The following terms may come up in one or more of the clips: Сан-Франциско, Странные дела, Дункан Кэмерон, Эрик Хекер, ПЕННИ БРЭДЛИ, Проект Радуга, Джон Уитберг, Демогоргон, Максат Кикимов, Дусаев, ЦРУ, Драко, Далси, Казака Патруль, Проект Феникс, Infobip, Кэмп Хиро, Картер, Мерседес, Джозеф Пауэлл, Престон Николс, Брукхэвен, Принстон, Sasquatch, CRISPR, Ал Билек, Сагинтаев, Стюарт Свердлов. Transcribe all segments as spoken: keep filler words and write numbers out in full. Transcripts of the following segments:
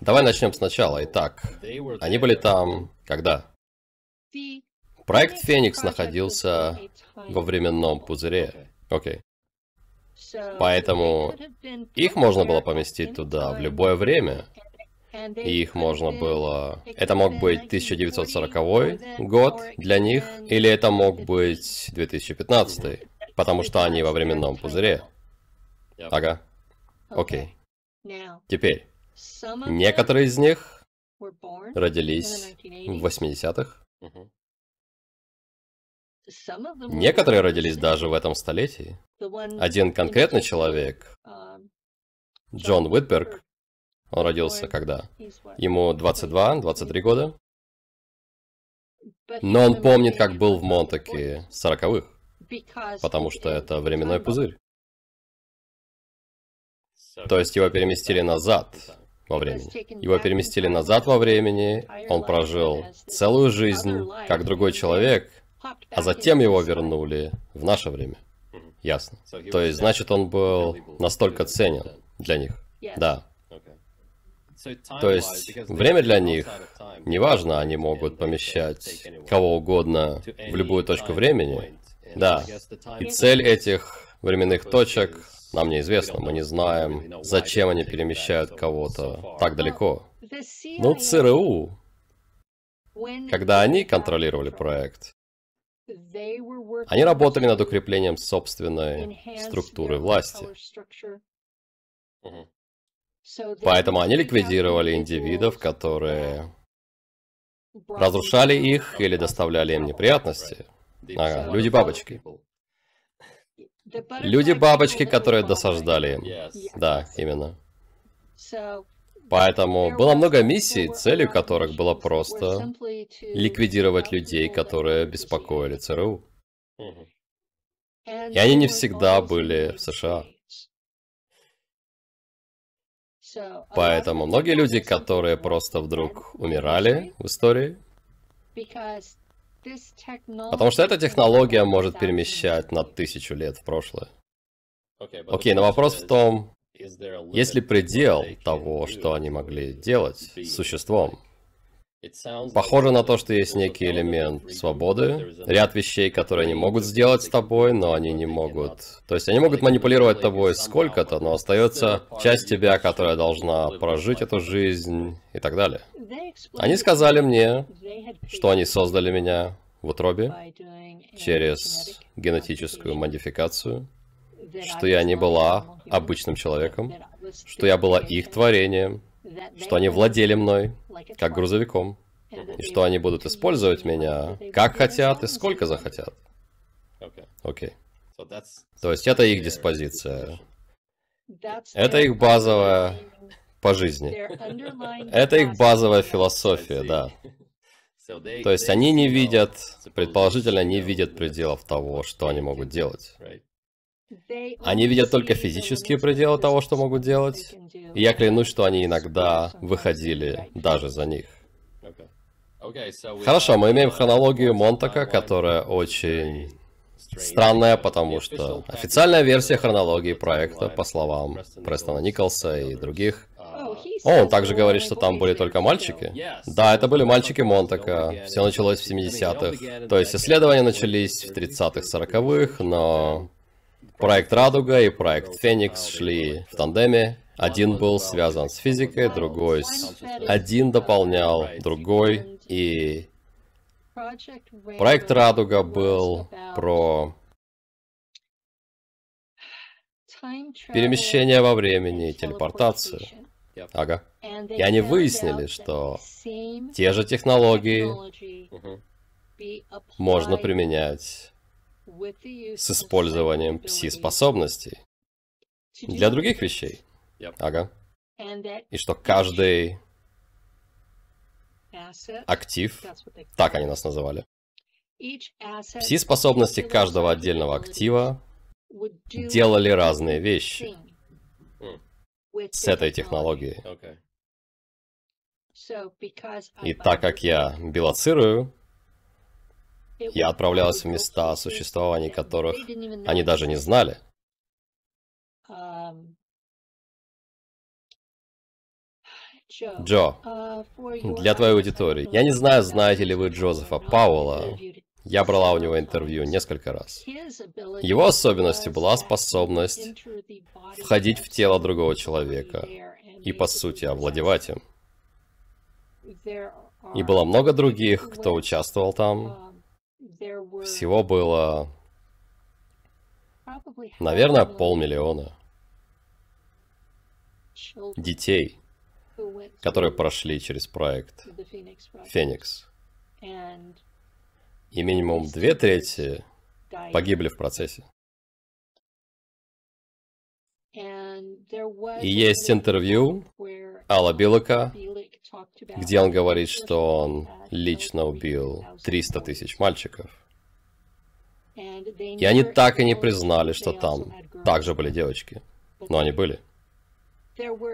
Давай начнем сначала. Итак, они были там когда? Проект Феникс находился во временном пузыре. Окей. Поэтому их можно было поместить туда в любое время. И их можно было... Это мог быть тысяча девятьсот сороковой год для них, или это мог быть две тысячи пятнадцатый, потому что они во временном пузыре. Ага. Окей. Теперь, некоторые из них родились в восьмидесятых. Некоторые родились даже в этом столетии. Один конкретный человек, Джон Уитберг, он родился когда? Ему двадцать два — двадцать три года. Но он помнит, как был в Монтоке сороковых, потому что это временной пузырь. То есть его переместили назад во времени. Его переместили назад во времени, он прожил целую жизнь как другой человек, а затем его вернули в наше время. Ясно. То есть, значит, он был настолько ценен для них. Да. То есть, время для них, неважно, они могут помещать кого угодно в любую точку времени. Да. И цель этих временных точек нам неизвестна. Мы не знаем, зачем они перемещают кого-то так далеко. Ну, ЦРУ, когда они контролировали проект, они работали над укреплением собственной структуры власти. Поэтому они ликвидировали индивидов, которые разрушали их или доставляли им неприятности. Ага, люди-бабочки. Люди-бабочки, которые досаждали им. Да, именно. Поэтому было много миссий, целью которых было просто ликвидировать людей, которые беспокоили ЦРУ. И они не всегда были в США. Поэтому многие люди, которые просто вдруг умирали в истории, потому что эта технология может перемещать на тысячу лет в прошлое. Окей, но вопрос в том, есть ли предел того, что они могли делать с существом? Похоже на то, что есть некий элемент свободы, ряд вещей, которые они могут сделать с тобой, но они не могут. То есть они могут манипулировать тобой сколько-то, но остается часть тебя, которая должна прожить эту жизнь и так далее. Они сказали мне, что они создали меня в утробе через генетическую модификацию, что я не была обычным человеком, что я была их творением, что они владели мной, как грузовиком, и что они будут использовать меня, как хотят и сколько захотят. Окей. То есть это их диспозиция. Это их базовая по жизни. Это их базовая философия, да. То есть они не видят, предположительно, не видят пределов того, что они могут делать. Они видят только физические пределы того, что могут делать, и я клянусь, что они иногда выходили даже за них. Хорошо, мы имеем хронологию Монтока, которая очень странная, потому что официальная версия хронологии проекта, по словам Престона Николса и других, о, он также говорит, что там были только мальчики. Да, это были мальчики Монтока. Все началось в семидесятых. То есть исследования начались в тридцатых, сороковых, но... Проект Радуга и проект Феникс шли в тандеме. Один был связан с физикой, другой с... Один дополнял другой, и... Проект Радуга был про... перемещение во времени и телепортацию. Ага. И они выяснили, что те же технологии можно применять с использованием пси-способностей для других вещей. Ага. И что каждый актив, так они нас называли, пси-способности каждого отдельного актива делали разные вещи с этой технологией. И так как я билоцирую, я отправлялась в места, о существовании которых они даже не знали. Джо, для твоей аудитории. Я не знаю, знаете ли вы Джозефа Пауэлла. Я брала у него интервью несколько раз. Его особенностью была способность входить в тело другого человека и, по сути, овладевать им. И было много других, кто участвовал там. Всего было, наверное, полмиллиона детей, которые прошли через проект Феникс. И минимум две трети погибли в процессе. И есть интервью Алла Билека, где он говорит, что он лично убил триста тысяч мальчиков. И они так и не признали, что там также были девочки. Но они были.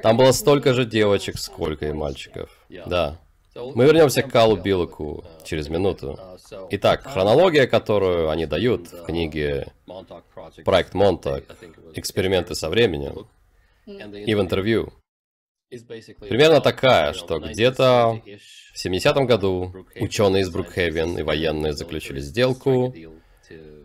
Там было столько же девочек, сколько и мальчиков. Да. Мы вернемся к Аллу Билеку через минуту. Итак, хронология, которую они дают в книге «Проект Монток. Эксперименты со временем» и в интервью, примерно такая, что где-то в семидесятом году ученые из Брукхэвен и военные заключили сделку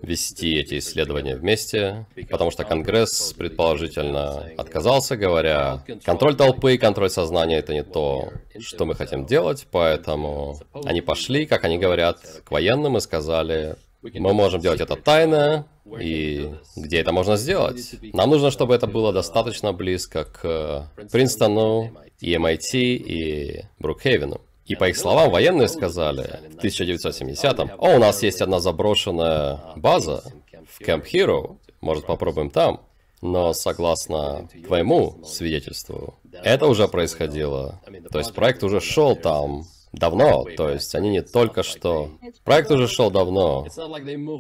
вести эти исследования вместе, потому что Конгресс, предположительно, отказался, говоря, контроль толпы и контроль сознания — это не то, что мы хотим делать, поэтому они пошли, как они говорят, к военным и сказали, мы можем делать это тайно, и где это можно сделать? Нам нужно, чтобы это было достаточно близко к Принстону, и эм ай ти, и Брукхэвену. И по их словам, военные сказали в тысяча девятьсот семидесятом, «О, у нас есть одна заброшенная база в Кэмп Хиро, может, попробуем там?» Но согласно твоему свидетельству, это уже происходило. То есть проект уже шел там давно, то есть они не только что... Проект уже шел давно.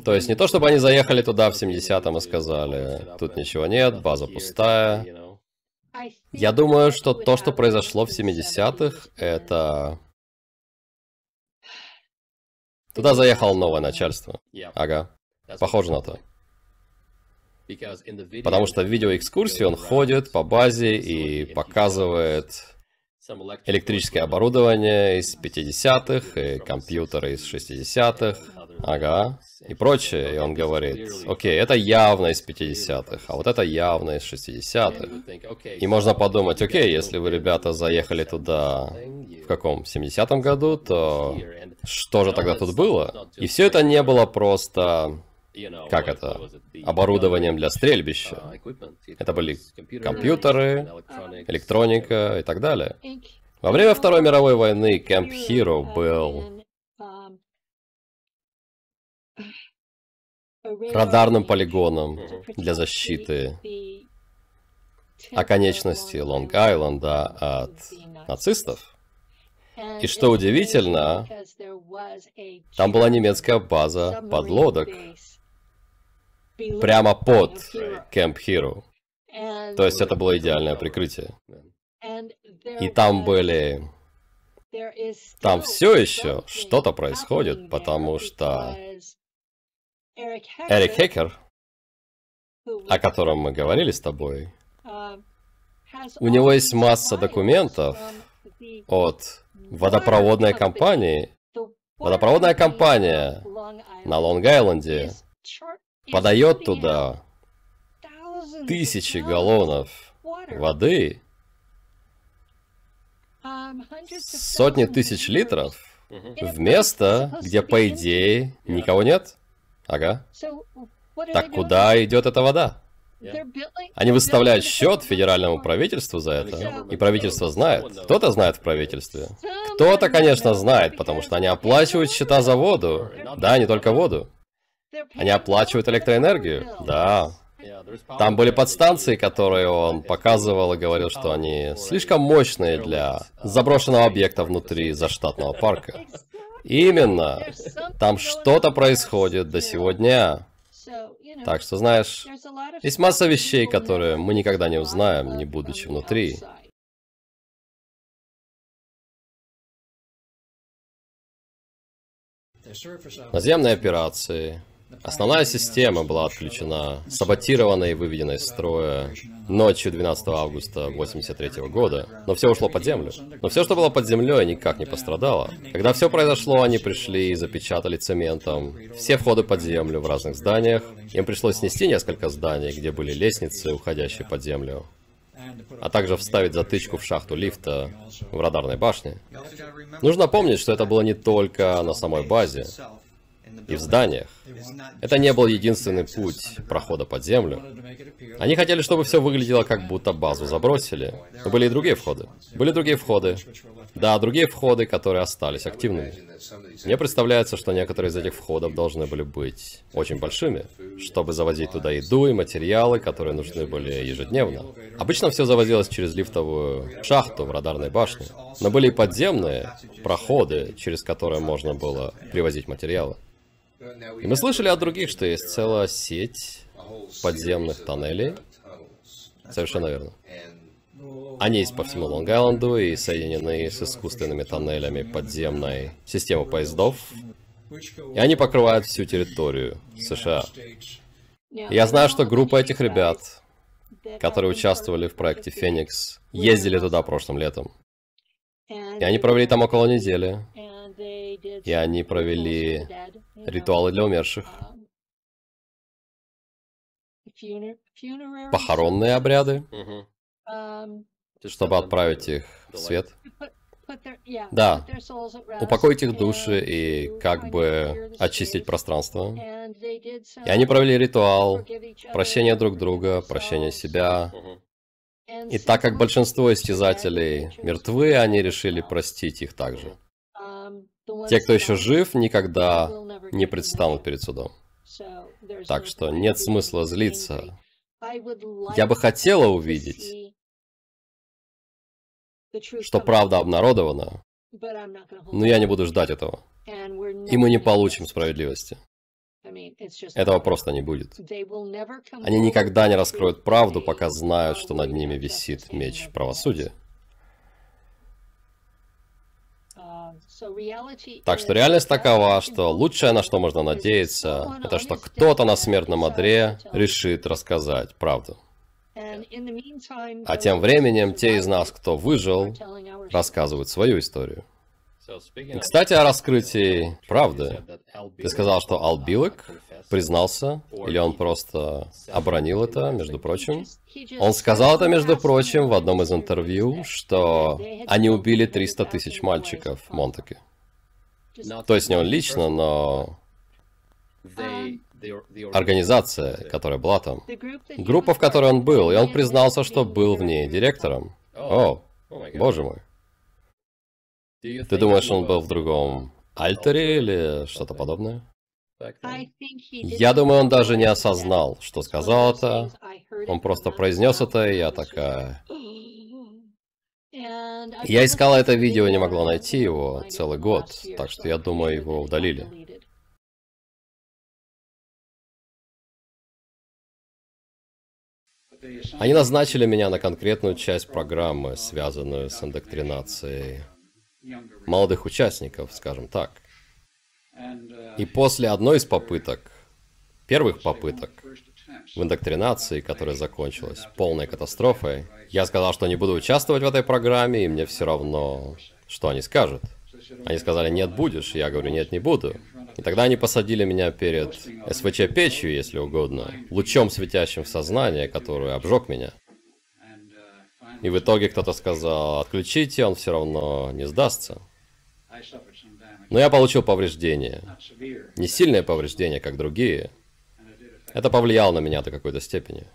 То есть не то, чтобы они заехали туда в семидесятом и сказали, «Тут ничего нет, база пустая». Я думаю, что то, что произошло в семидесятых, это... Туда заехало новое начальство. Ага. Похоже на то. Потому что в видеоэкскурсии он ходит по базе и показывает электрическое оборудование из пятидесятых, и компьютеры из шестидесятых, ага, и прочее. И он говорит, окей, это явно из пятидесятых, а вот это явно из шестидесятых. И можно подумать, окей, если вы, ребята, заехали туда в каком, семидесятом году, то что же тогда тут было? И все это не было просто... Как это? Оборудованием для стрельбища. Это были компьютеры, электроника и так далее. Во время Второй мировой войны Кэмп Хиро был радарным полигоном для защиты оконечности Лонг-Айленда от нацистов. И что удивительно, там была немецкая база подлодок прямо под Кэмп Хиро. То есть это было идеальное прикрытие. И там были... Там все еще что-то происходит, потому что Эрик Хекер, о котором мы говорили с тобой, у него есть масса документов от водопроводной компании. Водопроводная компания на Лонг-Айленде подает туда тысячи галлонов воды, сотни тысяч литров, в место, где, по идее, никого нет. Ага. Так куда идет эта вода? Они выставляют счет федеральному правительству за это, и правительство знает. Кто-то знает в правительстве. Кто-то, конечно, знает, потому что они оплачивают счета за воду. Да, не только воду. Они оплачивают электроэнергию. Да. Там были подстанции, которые он показывал и говорил, что они слишком мощные для заброшенного объекта внутри заштатного парка. Именно. Там что-то происходит до сегодня. Так что, знаешь, есть масса вещей, которые мы никогда не узнаем, не будучи внутри. Наземные операции, Основная система была отключена, саботирована и выведена из строя ночью двенадцатого августа тысяча девятьсот восемьдесят третьего года, но все ушло под землю. Но все, что было под землей, никак не пострадало. Когда все произошло, они пришли и запечатали цементом все входы под землю в разных зданиях. Им пришлось снести несколько зданий, где были лестницы, уходящие под землю, а также вставить затычку в шахту лифта в радарной башне. Нужно помнить, что это было не только на самой базе и в зданиях. Это не был единственный путь прохода под землю. Они хотели, чтобы все выглядело, как будто базу забросили. Но были и другие входы. Были другие входы. Да, другие входы, которые остались активными. Мне представляется, что некоторые из этих входов должны были быть очень большими, чтобы завозить туда еду и материалы, которые нужны были ежедневно. Обычно все завозилось через лифтовую шахту в радарной башне. Но были и подземные проходы, через которые можно было привозить материалы. И мы слышали от других, что есть целая сеть подземных тоннелей. Совершенно верно. Они есть по всему Лонг-Айленду и соединены с искусственными тоннелями подземной системы поездов. И они покрывают всю территорию США. Я знаю, что группа этих ребят, которые участвовали в проекте «Феникс», ездили туда прошлым летом. И они провели там около недели. И они провели ритуалы для умерших, похоронные обряды, угу. чтобы отправить их в свет. Да, упокоить их души и как бы очистить пространство. И они провели ритуал прощения друг друга, прощения себя. Угу. И так как большинство истязателей мертвы, они решили простить их также. Те, кто еще жив, никогда не предстанут перед судом. Так что нет смысла злиться. Я бы хотела увидеть, что правда обнародована, но я не буду ждать этого. И мы не получим справедливости. Этого просто не будет. Они никогда не раскроют правду, пока знают, что над ними висит меч правосудия. Так что реальность такова, что лучшее, на что можно надеяться, это что кто-то на смертном одре решит рассказать правду. А тем временем те из нас, кто выжил, рассказывают свою историю. И, кстати, о раскрытии правды. Ты сказал, что Ал Билек признался, или он просто обронил это, между прочим? Он сказал это, между прочим, в одном из интервью, что они убили триста тысяч мальчиков в Монтоке. То есть не он лично, но организация, которая была там. Группа, в которой он был, и он признался, что был в ней директором. О, боже мой. Ты думаешь, он был в другом альтере или что-то подобное? Я думаю, он даже не осознал, что сказал это. Он просто произнес это, и я такая... Я искала это видео и не могла найти его целый год, так что я думаю, его удалили. Они назначили меня на конкретную часть программы, связанную с индоктринацией молодых участников, скажем так. И после одной из попыток, первых попыток в индоктринации, которая закончилась полной катастрофой, я сказал, что не буду участвовать в этой программе, и мне все равно, что они скажут. Они сказали, нет, будешь. Я говорю, нет, не буду. И тогда они посадили меня перед СВЧ-печью, если угодно, лучом, светящим в сознание, который обжег меня. И в итоге кто-то сказал, отключите, он все равно не сдастся. Но я получил повреждения. Не сильные повреждения, как другие. Это повлияло на меня до какой-то степени.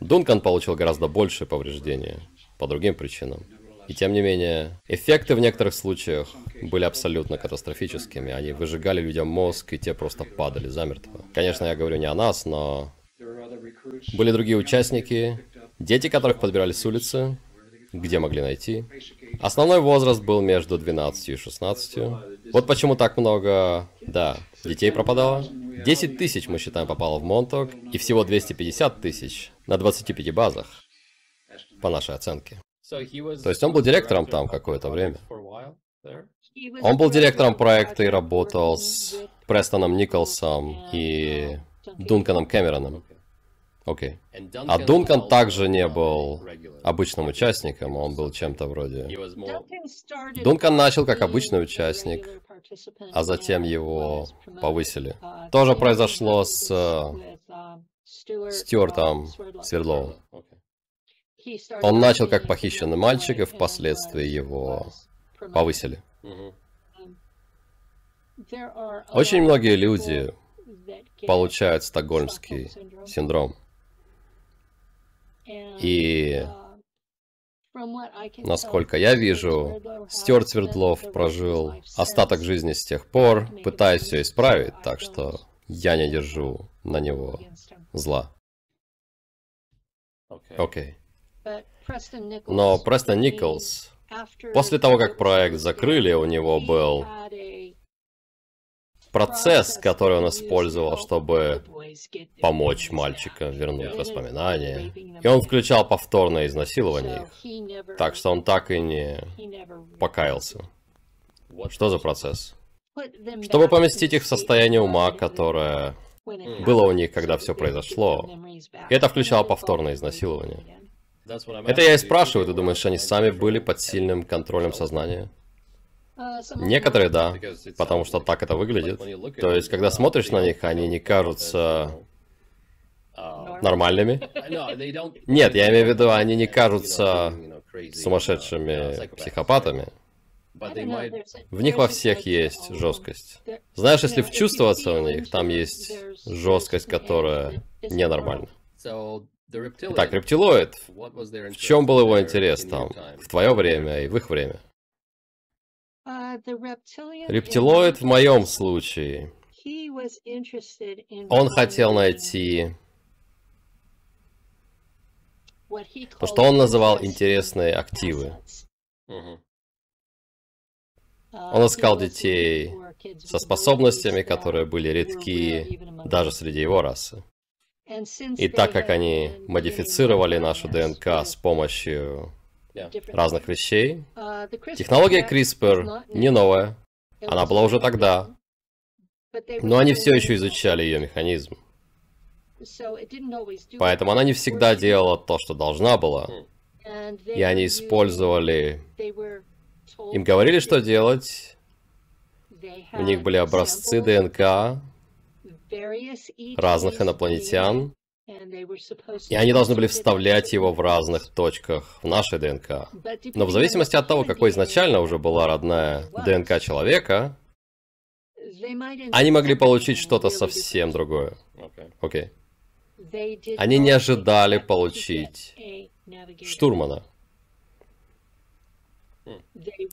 Дункан получил гораздо больше повреждения по другим причинам. И тем не менее, эффекты в некоторых случаях были абсолютно катастрофическими. Они выжигали людям мозг, и те просто падали замертво. Конечно, я говорю не о нас, но были другие участники, дети, которых подбирали с улицы, где могли найти. Основной возраст был между двенадцатью и шестнадцатью. Вот почему так много, да, детей пропадало. десять тысяч, мы считаем, попало в Монток, и всего двести пятьдесят тысяч на двадцати пяти базах, по нашей оценке. То есть он был директором там какое-то время. Он был директором проекта и работал с Престоном Николсом и Дунканом Кэмероном. Окей. Okay. А Дункан также не был обычным участником, он был чем-то вроде... Дункан начал как обычный участник, а затем его повысили. То же произошло с Стюартом Свердловым. Он начал как похищенный мальчик, и впоследствии его повысили. Очень многие люди получают стокгольмский синдром. И, насколько я вижу, Стюарт Свердлов прожил остаток жизни с тех пор, пытаясь все исправить, так что я не держу на него зла. Окей. Okay. Но Престон Николс, после того, как проект закрыли, у него был процесс, который он использовал, чтобы помочь мальчикам вернуть воспоминания. И он включал повторное изнасилование их. Так что он так и не покаялся. Что за процесс? Чтобы поместить их в состояние ума, которое было у них, когда все произошло. И это включало повторное изнасилование. Это я и спрашиваю, ты думаешь, они сами были под сильным контролем сознания? Некоторые, да, потому что так это выглядит. То есть, когда смотришь на них, они не кажутся нормальными. Нет, я имею в виду, они не кажутся сумасшедшими психопатами. В них во всех есть жесткость. Знаешь, если вчувствоваться в них, там есть жесткость, которая ненормальна. Итак, рептилоид. В чем был его интерес там, в твое время и в их время? Рептилоид в моем случае, он хотел найти то, что он называл интересные активы. Угу. Он искал детей со способностями, которые были редки даже среди его расы. И так как они модифицировали нашу ДНК с помощью разных вещей. Технология CRISPR не новая, она была уже тогда, но они все еще изучали ее механизм. Поэтому она не всегда делала то, что должна была, и они использовали... Им говорили, что делать, у них были образцы ДНК разных инопланетян, и они должны были вставлять его в разных точках в нашей ДНК. Но в зависимости от того, какой изначально уже была родная ДНК человека, они могли получить что-то совсем другое. Окей. Okay. Они не ожидали получить штурмана.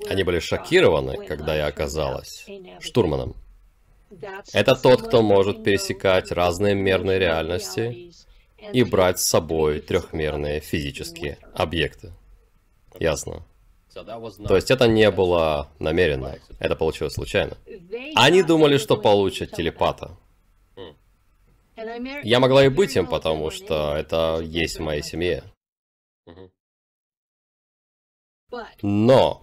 Они были шокированы, когда я оказалась штурманом. Это тот, кто может пересекать разные мерные реальности и брать с собой трехмерные физические объекты. Ясно. То есть это не было намеренно, это получилось случайно. Они думали, что получат телепата. Я могла и быть им, потому что это есть в моей семье. Но...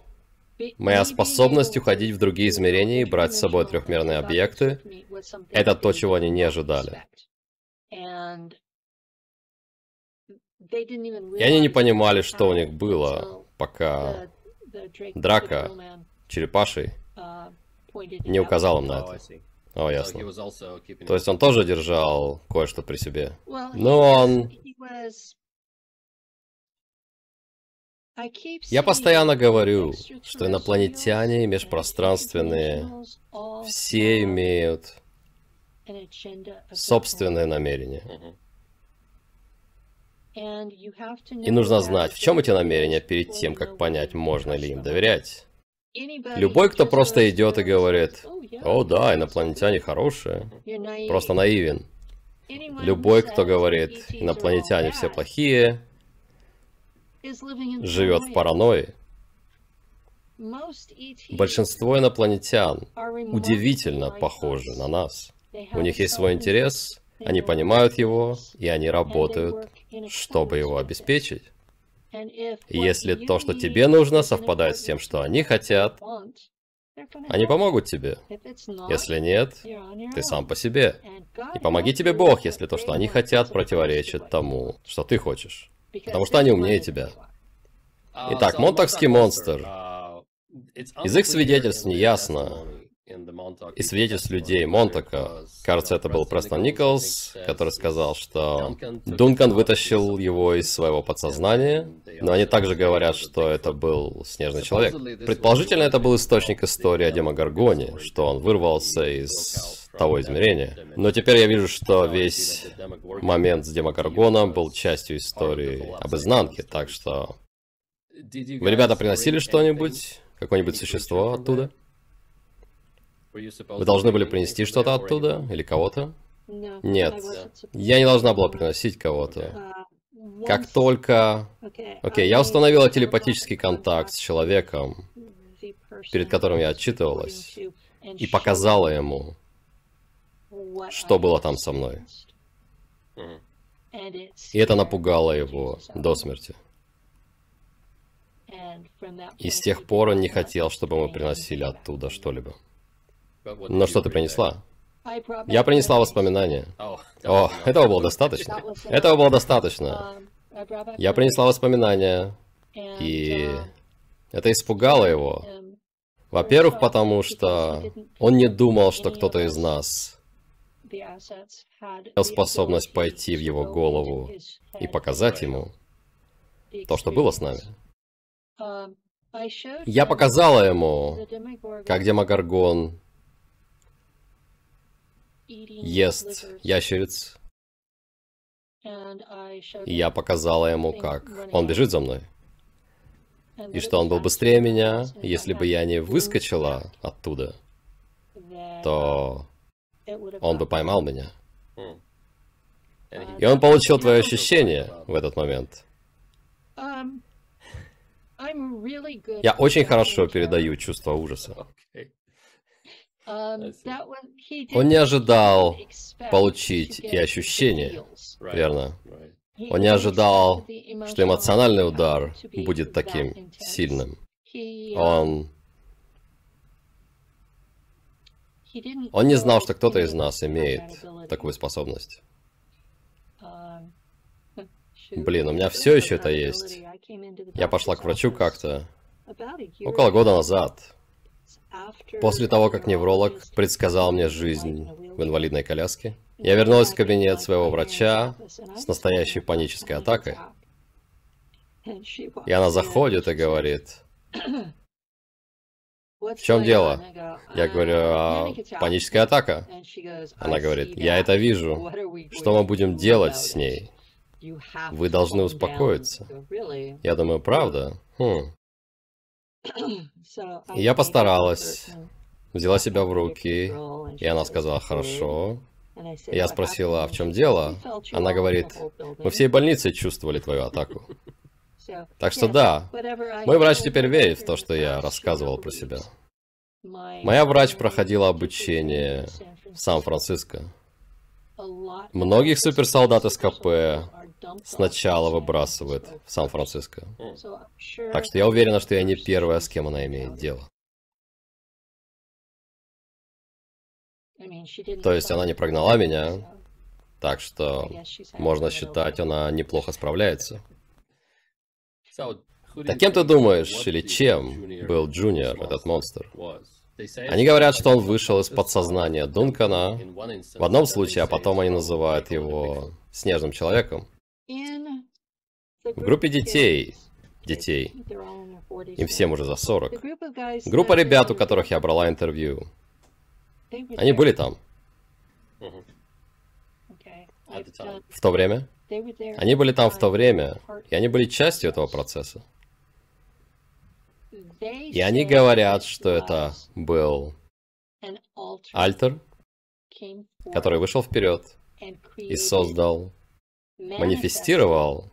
Моя способность уходить в другие измерения и брать с собой трехмерные объекты — это то, чего они не ожидали. И они не понимали, что у них было, пока Драко, черепаший, не указал им на это. О, ясно. То есть он тоже держал кое-что при себе. Но он... Я постоянно говорю, что инопланетяне и межпространственные все имеют собственное намерение. И нужно знать, в чем эти намерения перед тем, как понять, можно ли им доверять. Любой, кто просто идет и говорит, «О да, инопланетяне хорошие», просто наивен. Любой, кто говорит, «Инопланетяне все плохие», живет в паранойи. Большинство инопланетян удивительно похожи на нас. У них есть свой интерес, они понимают его, и они работают, чтобы его обеспечить. Если то, что тебе нужно, совпадает с тем, что они хотят, они помогут тебе. Если нет, ты сам по себе. И помоги тебе Бог, если то, что они хотят, противоречит тому, что ты хочешь. Потому что они умнее тебя. Итак, монтокский монстр. Из их свидетельств не ясно. Из свидетельств людей Монтока, кажется, это был Престон Николс, который сказал, что Дункан вытащил его из своего подсознания, но они также говорят, что это был снежный человек. Предположительно, это был источник истории о Демогоргоне, что он вырвался из того измерения. Но теперь я вижу, что весь момент с Демогоргоном был частью истории об изнанке, так что... Вы, ребята, приносили что-нибудь? Какое-нибудь существо оттуда? Вы должны были принести что-то оттуда? Или кого-то? Нет. Я не должна была приносить кого-то. Как только... Окей, я установила телепатический контакт с человеком, перед которым я отчитывалась, и показала ему, что было там со мной. И это напугало его до смерти. И с тех пор он не хотел, чтобы мы приносили оттуда что-либо. Но что ты принесла? Я принесла воспоминания. О, этого было достаточно. Этого было достаточно. Я принесла воспоминания, и это испугало его. Во-первых, потому что он не думал, что кто-то из нас имел способность пойти в его голову и показать ему то, что было с нами. Я показала ему, как Демогоргон ест ящериц. И я показала ему, как он бежит за мной. И что он был быстрее меня. Если бы я не выскочила оттуда, то он бы поймал меня. И он получил твое ощущение в этот момент. Я очень хорошо передаю чувство ужаса. Он не ожидал получить и ощущение, верно? Он не ожидал, что эмоциональный удар будет таким сильным. Он... Он не знал, что кто-то из нас имеет такую способность. Блин, у меня все еще это есть. Я пошла к врачу как-то около года назад. После того, как невролог предсказал мне жизнь в инвалидной коляске, я вернулась в кабинет своего врача с настоящей панической атакой. И она заходит и говорит: «В чем дело?» Я говорю: «А, паническая атака». Она говорит: «Я это вижу. Что мы будем делать с ней? Вы должны успокоиться». Я думаю: правда? Хм. И я постаралась, взяла себя в руки, и она сказала: «Хорошо». И я спросила: «А в чем дело?» Она говорит: «Мы всей больницей чувствовали твою атаку». Так что да, мой врач теперь верит в то, что я рассказывал про себя. Моя врач проходила обучение в Сан-Франциско. Многих суперсолдат СКП сначала выбрасывают в Сан-Франциско. Так что я уверена, что я не первая, с кем она имеет дело. То есть она не прогнала меня, так что можно считать, она неплохо справляется. Так кем ты думаешь, или чем был Джуниор, этот монстр? Они говорят, что он вышел из подсознания Дункана в одном случае, а потом они называют его снежным человеком. В группе детей, детей, им всем уже за сорок, группа ребят, у которых я брала интервью, они были там. В то время? Они были там в то время, и они были частью этого процесса. И они говорят, что это был альтер, который вышел вперед и создал, манифестировал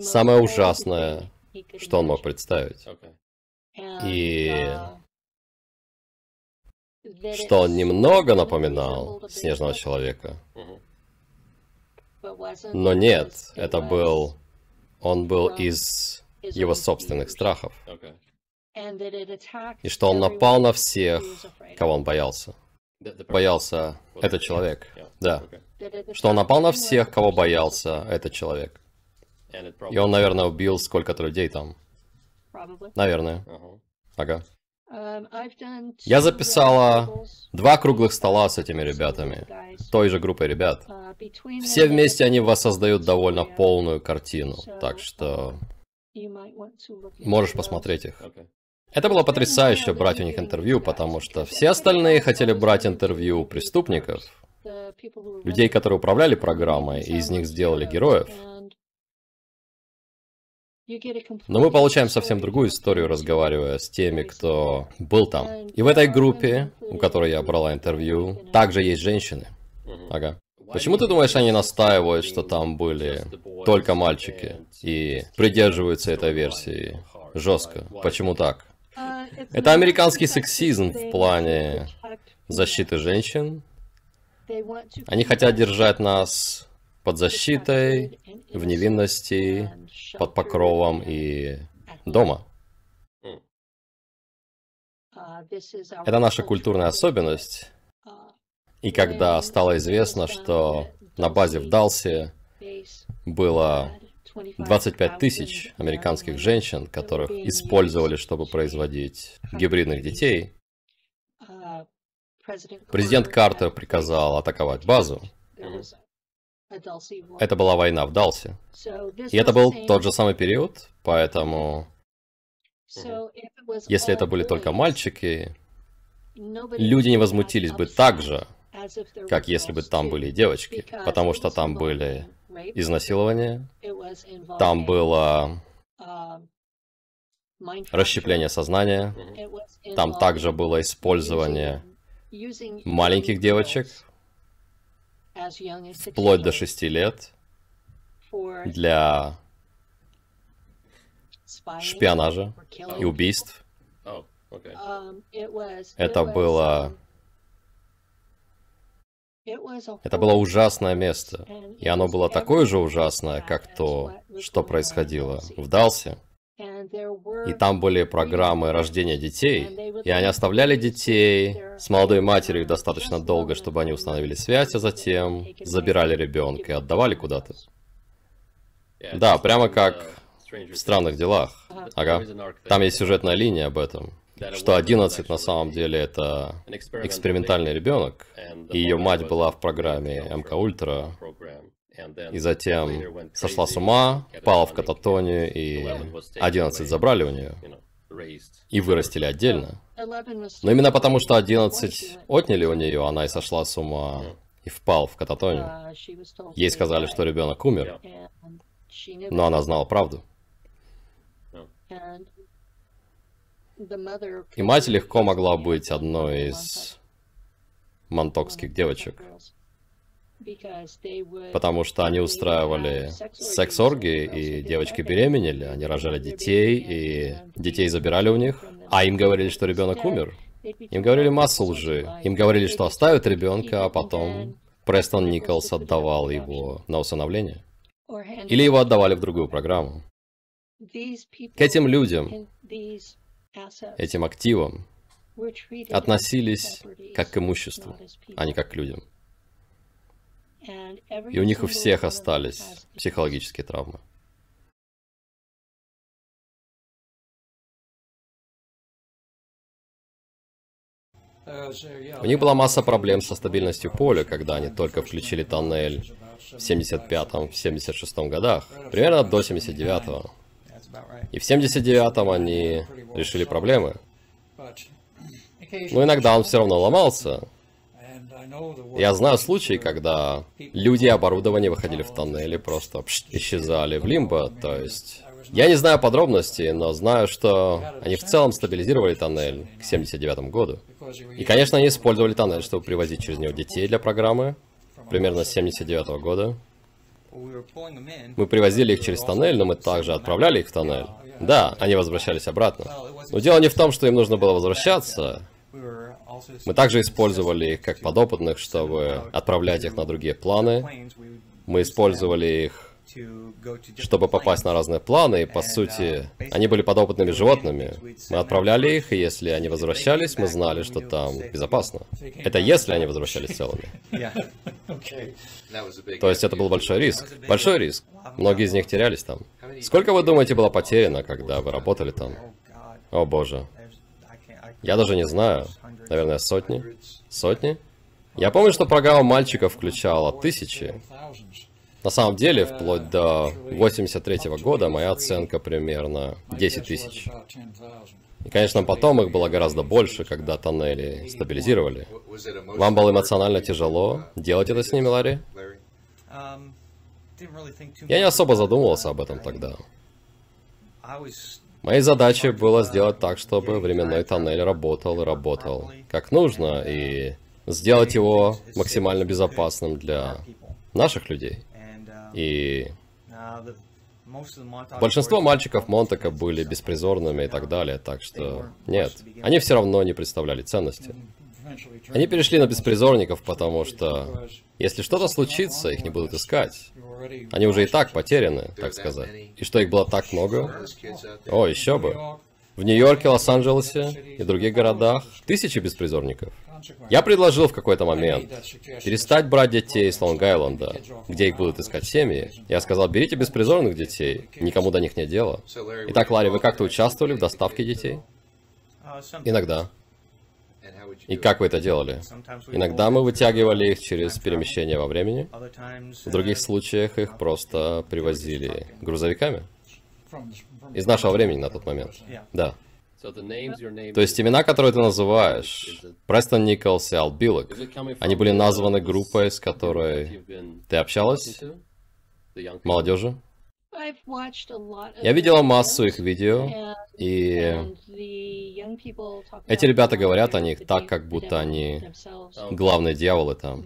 самое ужасное, что он мог представить. И что он немного напоминал снежного человека. Но нет, это был... Он был из его собственных страхов, и что он напал на всех, кого он боялся. Боялся этот человек, да. Что он напал на всех, кого боялся этот человек. И он, наверное, убил сколько-то людей там. Наверное. Ага. Я записала два круглых стола с этими ребятами, той же группой ребят. Все вместе они воссоздают довольно полную картину, так что можешь посмотреть их. Это было потрясающе брать у них интервью, потому что все остальные хотели брать интервью у преступников, людей, которые управляли программой, и из них сделали героев. Но мы получаем совсем другую историю, разговаривая с теми, кто был там. И в этой группе, у которой я брала интервью, также есть женщины. Ага. Почему ты думаешь, они настаивают, что там были только мальчики и придерживаются этой версии жестко? Почему так? Это американский сексизм в плане защиты женщин. Они хотят держать нас под защитой, в невинности, под покровом и дома. Это наша культурная особенность. И когда стало известно, что на базе в Далси было двадцать пять тысяч американских женщин, которых использовали, чтобы производить гибридных детей, президент Картер приказал атаковать базу. Это была война в Далси. И это был тот же самый период, поэтому если это были только мальчики, люди не возмутились бы так же, как если бы там были девочки, потому что там были изнасилования, там было расщепление сознания, там также было использование маленьких девочек, вплоть до шести лет, для шпионажа и убийств. Это было... Это было ужасное место, и оно было такое же ужасное, как то, что происходило в Далси. И там были программы рождения детей, и они оставляли детей с молодой матерью достаточно долго, чтобы они установили связь, а затем забирали ребенка и отдавали куда-то. Да, прямо как в «Странных делах». Ага. Там есть сюжетная линия об этом, что одиннадцать на самом деле это экспериментальный ребенок, и ее мать была в программе эм ка ультра, и затем сошла с ума, впала в кататонию, и одиннадцать забрали у нее и вырастили отдельно. Но именно потому, что одиннадцать отняли у нее, она и сошла с ума и впала в кататонию. Ей сказали, что ребенок умер, но она знала правду. И мать легко могла быть одной из монтокских девочек, потому что они устраивали секс-оргии, и девочки беременели, они рожали детей, и детей забирали у них, а им говорили, что ребенок умер. Им говорили массу лжи. Им говорили, что оставят ребенка, а потом Престон Николс отдавал его на усыновление. Или его отдавали в другую программу. К этим людям, этим активам относились как к имуществу, а не как к людям. И у них у всех остались психологические травмы. У них была масса проблем со стабильностью поля, когда они только включили тоннель в семьдесят пятом, в семьдесят шестом годах, примерно до семьдесят девятого. И в семьдесят девятом они решили проблемы. Но иногда он все равно ломался. Я знаю случаи, когда люди и оборудование выходили в тоннели, просто пш, исчезали в лимбо, то есть... Я не знаю подробностей, но знаю, что они в целом стабилизировали тоннель к семьдесят девятому году. И, конечно, они использовали тоннель, чтобы привозить через него детей для программы, примерно с семьдесят девятого года. Мы привозили их через тоннель, но мы также отправляли их в тоннель. Да, они возвращались обратно. Но дело не в том, что им нужно было возвращаться. Мы также использовали их как подопытных, чтобы отправлять их на другие планы. Мы использовали их чтобы попасть на разные планы, и, по сути, они были подопытными животными. Мы отправляли их, и если они возвращались, мы знали, что там безопасно. Это если они возвращались целыми. То есть это был большой риск. Большой риск. Многие из них терялись там. Сколько, вы думаете, было потеряно, когда вы работали там? О, боже. Я даже не знаю. Наверное, сотни. Сотни? Я помню, что программа мальчиков включала тысячи. На самом деле, вплоть до восемьдесят третьего года моя оценка примерно десять тысяч. И, конечно, потом их было гораздо больше, когда тоннели стабилизировали. Вам было эмоционально тяжело делать это с ними, Ларри? Я не особо задумывался об этом тогда. Моей задачей было сделать так, чтобы временной тоннель работал и работал как нужно, и сделать его максимально безопасным для наших людей. И большинство мальчиков Монтока были беспризорными и так далее, так что нет, они все равно не представляли ценности. Они перешли на беспризорников, потому что если что-то случится, их не будут искать. Они уже и так потеряны, так сказать. И что их было так много? О, еще бы. В Нью-Йорке, Лос-Анджелесе и других городах тысячи беспризорников. Я предложил в какой-то момент перестать брать детей из Лонг-Айленда, где их будут искать семьи. Я сказал, берите беспризорных детей, никому до них нет дела. Итак, Ларри, вы как-то участвовали в доставке детей? Иногда. И как вы это делали? Иногда мы вытягивали их через перемещение во времени. В других случаях их просто привозили грузовиками. Из нашего времени на тот момент. Да. То есть имена, которые ты называешь, Престон Николс и Ал Билек, они были названы группой, с которой ты общалась? Молодежи? Я видела массу их видео, и эти ребята говорят о них так, как будто они главные дьяволы там.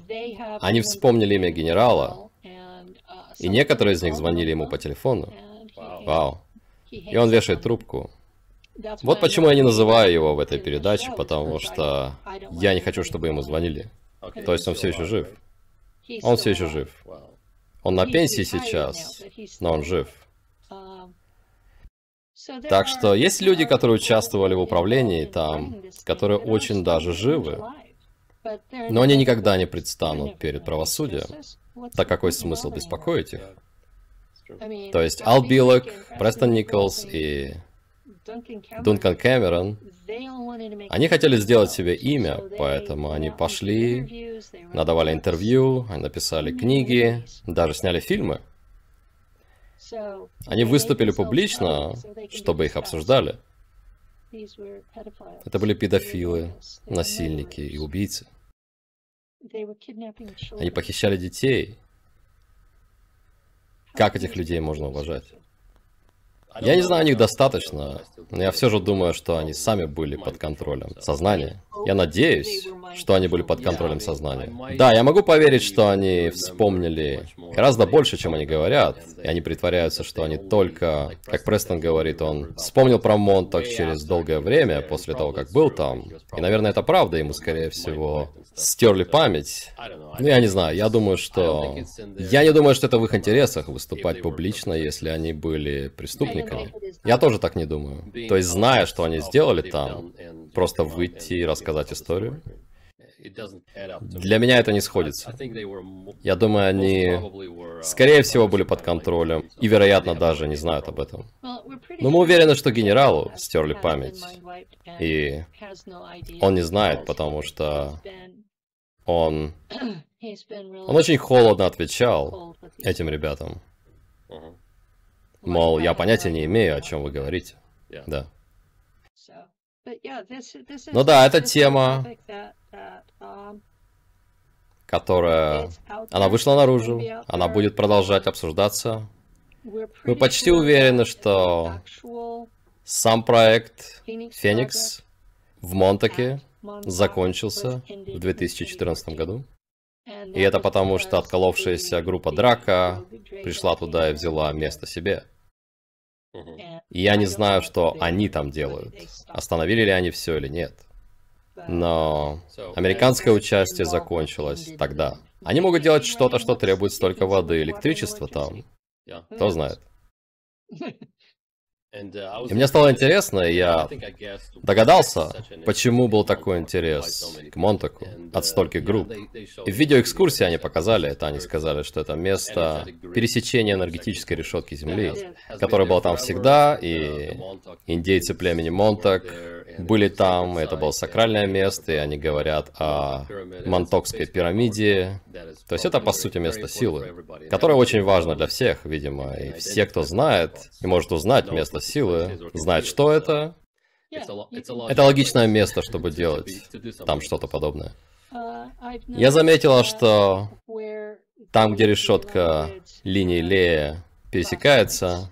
Они вспомнили имя генерала, и некоторые из них звонили ему по телефону. Вау. И он вешает трубку. Вот почему я не называю его в этой передаче, потому что я не хочу, чтобы ему звонили. То есть он все еще жив. Он все еще жив. Он на пенсии сейчас, но он жив. Так что есть люди, которые участвовали в управлении там, которые очень даже живы, но они никогда не предстанут перед правосудием. Так какой смысл беспокоить их? То есть Ал Билек, Престон Николс и Дункан Кэмерон, они хотели сделать себе имя, поэтому они пошли, надавали интервью, они написали книги, даже сняли фильмы. Они выступили публично, чтобы их обсуждали. Это были педофилы, насильники и убийцы. Они похищали детей. Как этих людей можно уважать? Я не знаю о них достаточно, но я все же думаю, что они сами были под контролем сознания. Я надеюсь, что они были под контролем сознания. Да, я могу поверить, что они вспомнили гораздо больше, чем они говорят, и они притворяются, что они только, как Престон говорит, он вспомнил про Монток через долгое время после того, как был там. И, наверное, это правда, ему, скорее всего, стерли память. Ну, я не знаю, я думаю, что... Я не думаю, что это в их интересах выступать публично, если они были преступниками. Я тоже так не думаю. То есть, зная, что они сделали там, просто выйти и рассказать историю. Для меня это не сходится. Я думаю, они, скорее всего, были под контролем и, вероятно, даже не знают об этом. Но мы уверены, что генералу стерли память, и он не знает, потому что он, он очень холодно отвечал этим ребятам. Мол, я понятия не имею, о чем вы говорите. Да. Ну да, это тема, которая... Она вышла наружу, она будет продолжать обсуждаться. Мы почти уверены, что сам проект «Феникс» в Монтаке закончился в две тысячи четырнадцатом году. И это потому, что отколовшаяся группа Драка пришла туда и взяла место себе. И я не знаю, что они там делают, остановили ли они все или нет. Но американское участие закончилось тогда. Они могут делать что-то, что требует столько воды и электричества там. Кто знает. И мне стало интересно, и я догадался, почему был такой интерес к Монтаку от стольких групп. И в видеоэкскурсии они показали это, они сказали, что это место пересечения энергетической решетки Земли, которая была там всегда, и индейцы племени Монток были там, и это было сакральное место, и они говорят о Монтокской пирамиде. То есть это, по сути, место силы, которое очень важно для всех, видимо, и все, кто знает и может узнать место силы, знают, что это. Это логичное место, чтобы делать там что-то подобное. Я заметила, что там, где решетка линии Лея пересекается,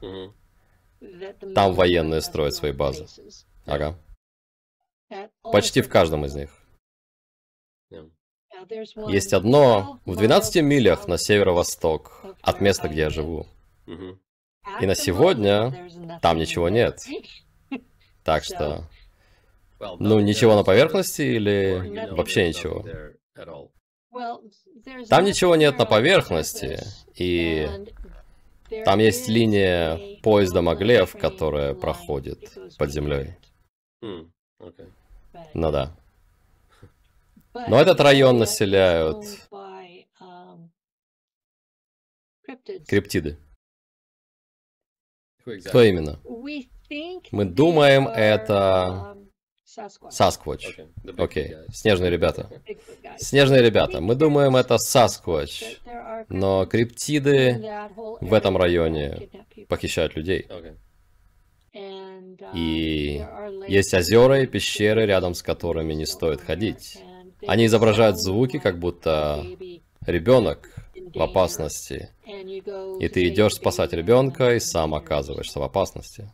там военные строят свои базы. Ага. Почти в каждом из них. Есть одно в двенадцати милях на северо-восток от места, где я живу. И на сегодня там ничего нет. Так что, ну, ничего на поверхности или вообще ничего? Там ничего нет на поверхности, и там есть линия поезда Маглев, которая проходит под землей. Ну да. Но этот район населяют криптиды. Кто именно? Мы думаем, это Sasquatch. Окей, снежные ребята. Снежные ребята. Мы думаем, это Sasquatch. Но криптиды в этом районе похищают людей. И есть озера и пещеры, рядом с которыми не стоит ходить. Они изображают звуки, как будто ребенок в опасности. И ты идешь спасать ребенка и сам оказываешься в опасности.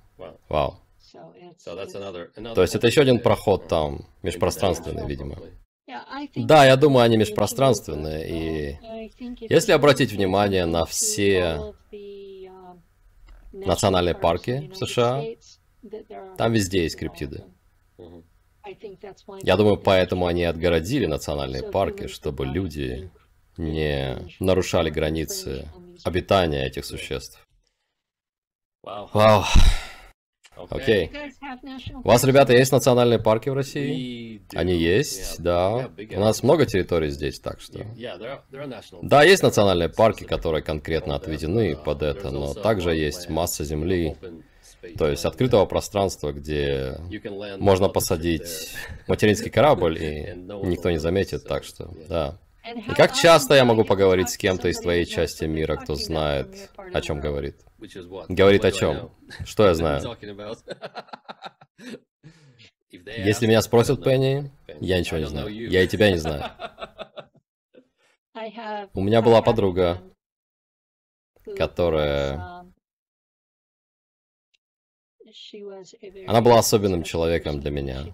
Вау. То есть это еще один проход там, межпространственный, видимо. Да, я думаю, они межпространственные. И если обратить внимание на все национальные парки в США, там везде есть криптиды. Я думаю, поэтому они отгородили национальные парки, чтобы люди не нарушали границы обитания этих существ. Вау. Окей. У вас, ребята, есть национальные парки в России? Они есть, да. У нас много территорий здесь, так что... Да, есть национальные парки, которые конкретно отведены под это, но также есть масса земли, то есть открытого пространства, где можно посадить материнский корабль, и никто не заметит, так что, да. И как часто я могу поговорить с кем-то из твоей части мира, кто знает, о чем говорит? Говорит о чем? Что я знаю? Если меня спросят, Пенни, я ничего не знаю. Я и тебя не знаю. У меня была подруга, которая... Она была особенным человеком для меня.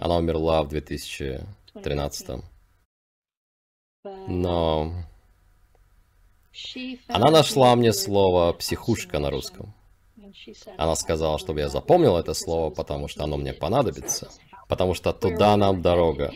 Она умерла в две тысячи тринадцатом. Но она нашла мне слово «психушка» на русском. Она сказала, чтобы я запомнил это слово, потому что оно мне понадобится. Потому что туда нам дорога.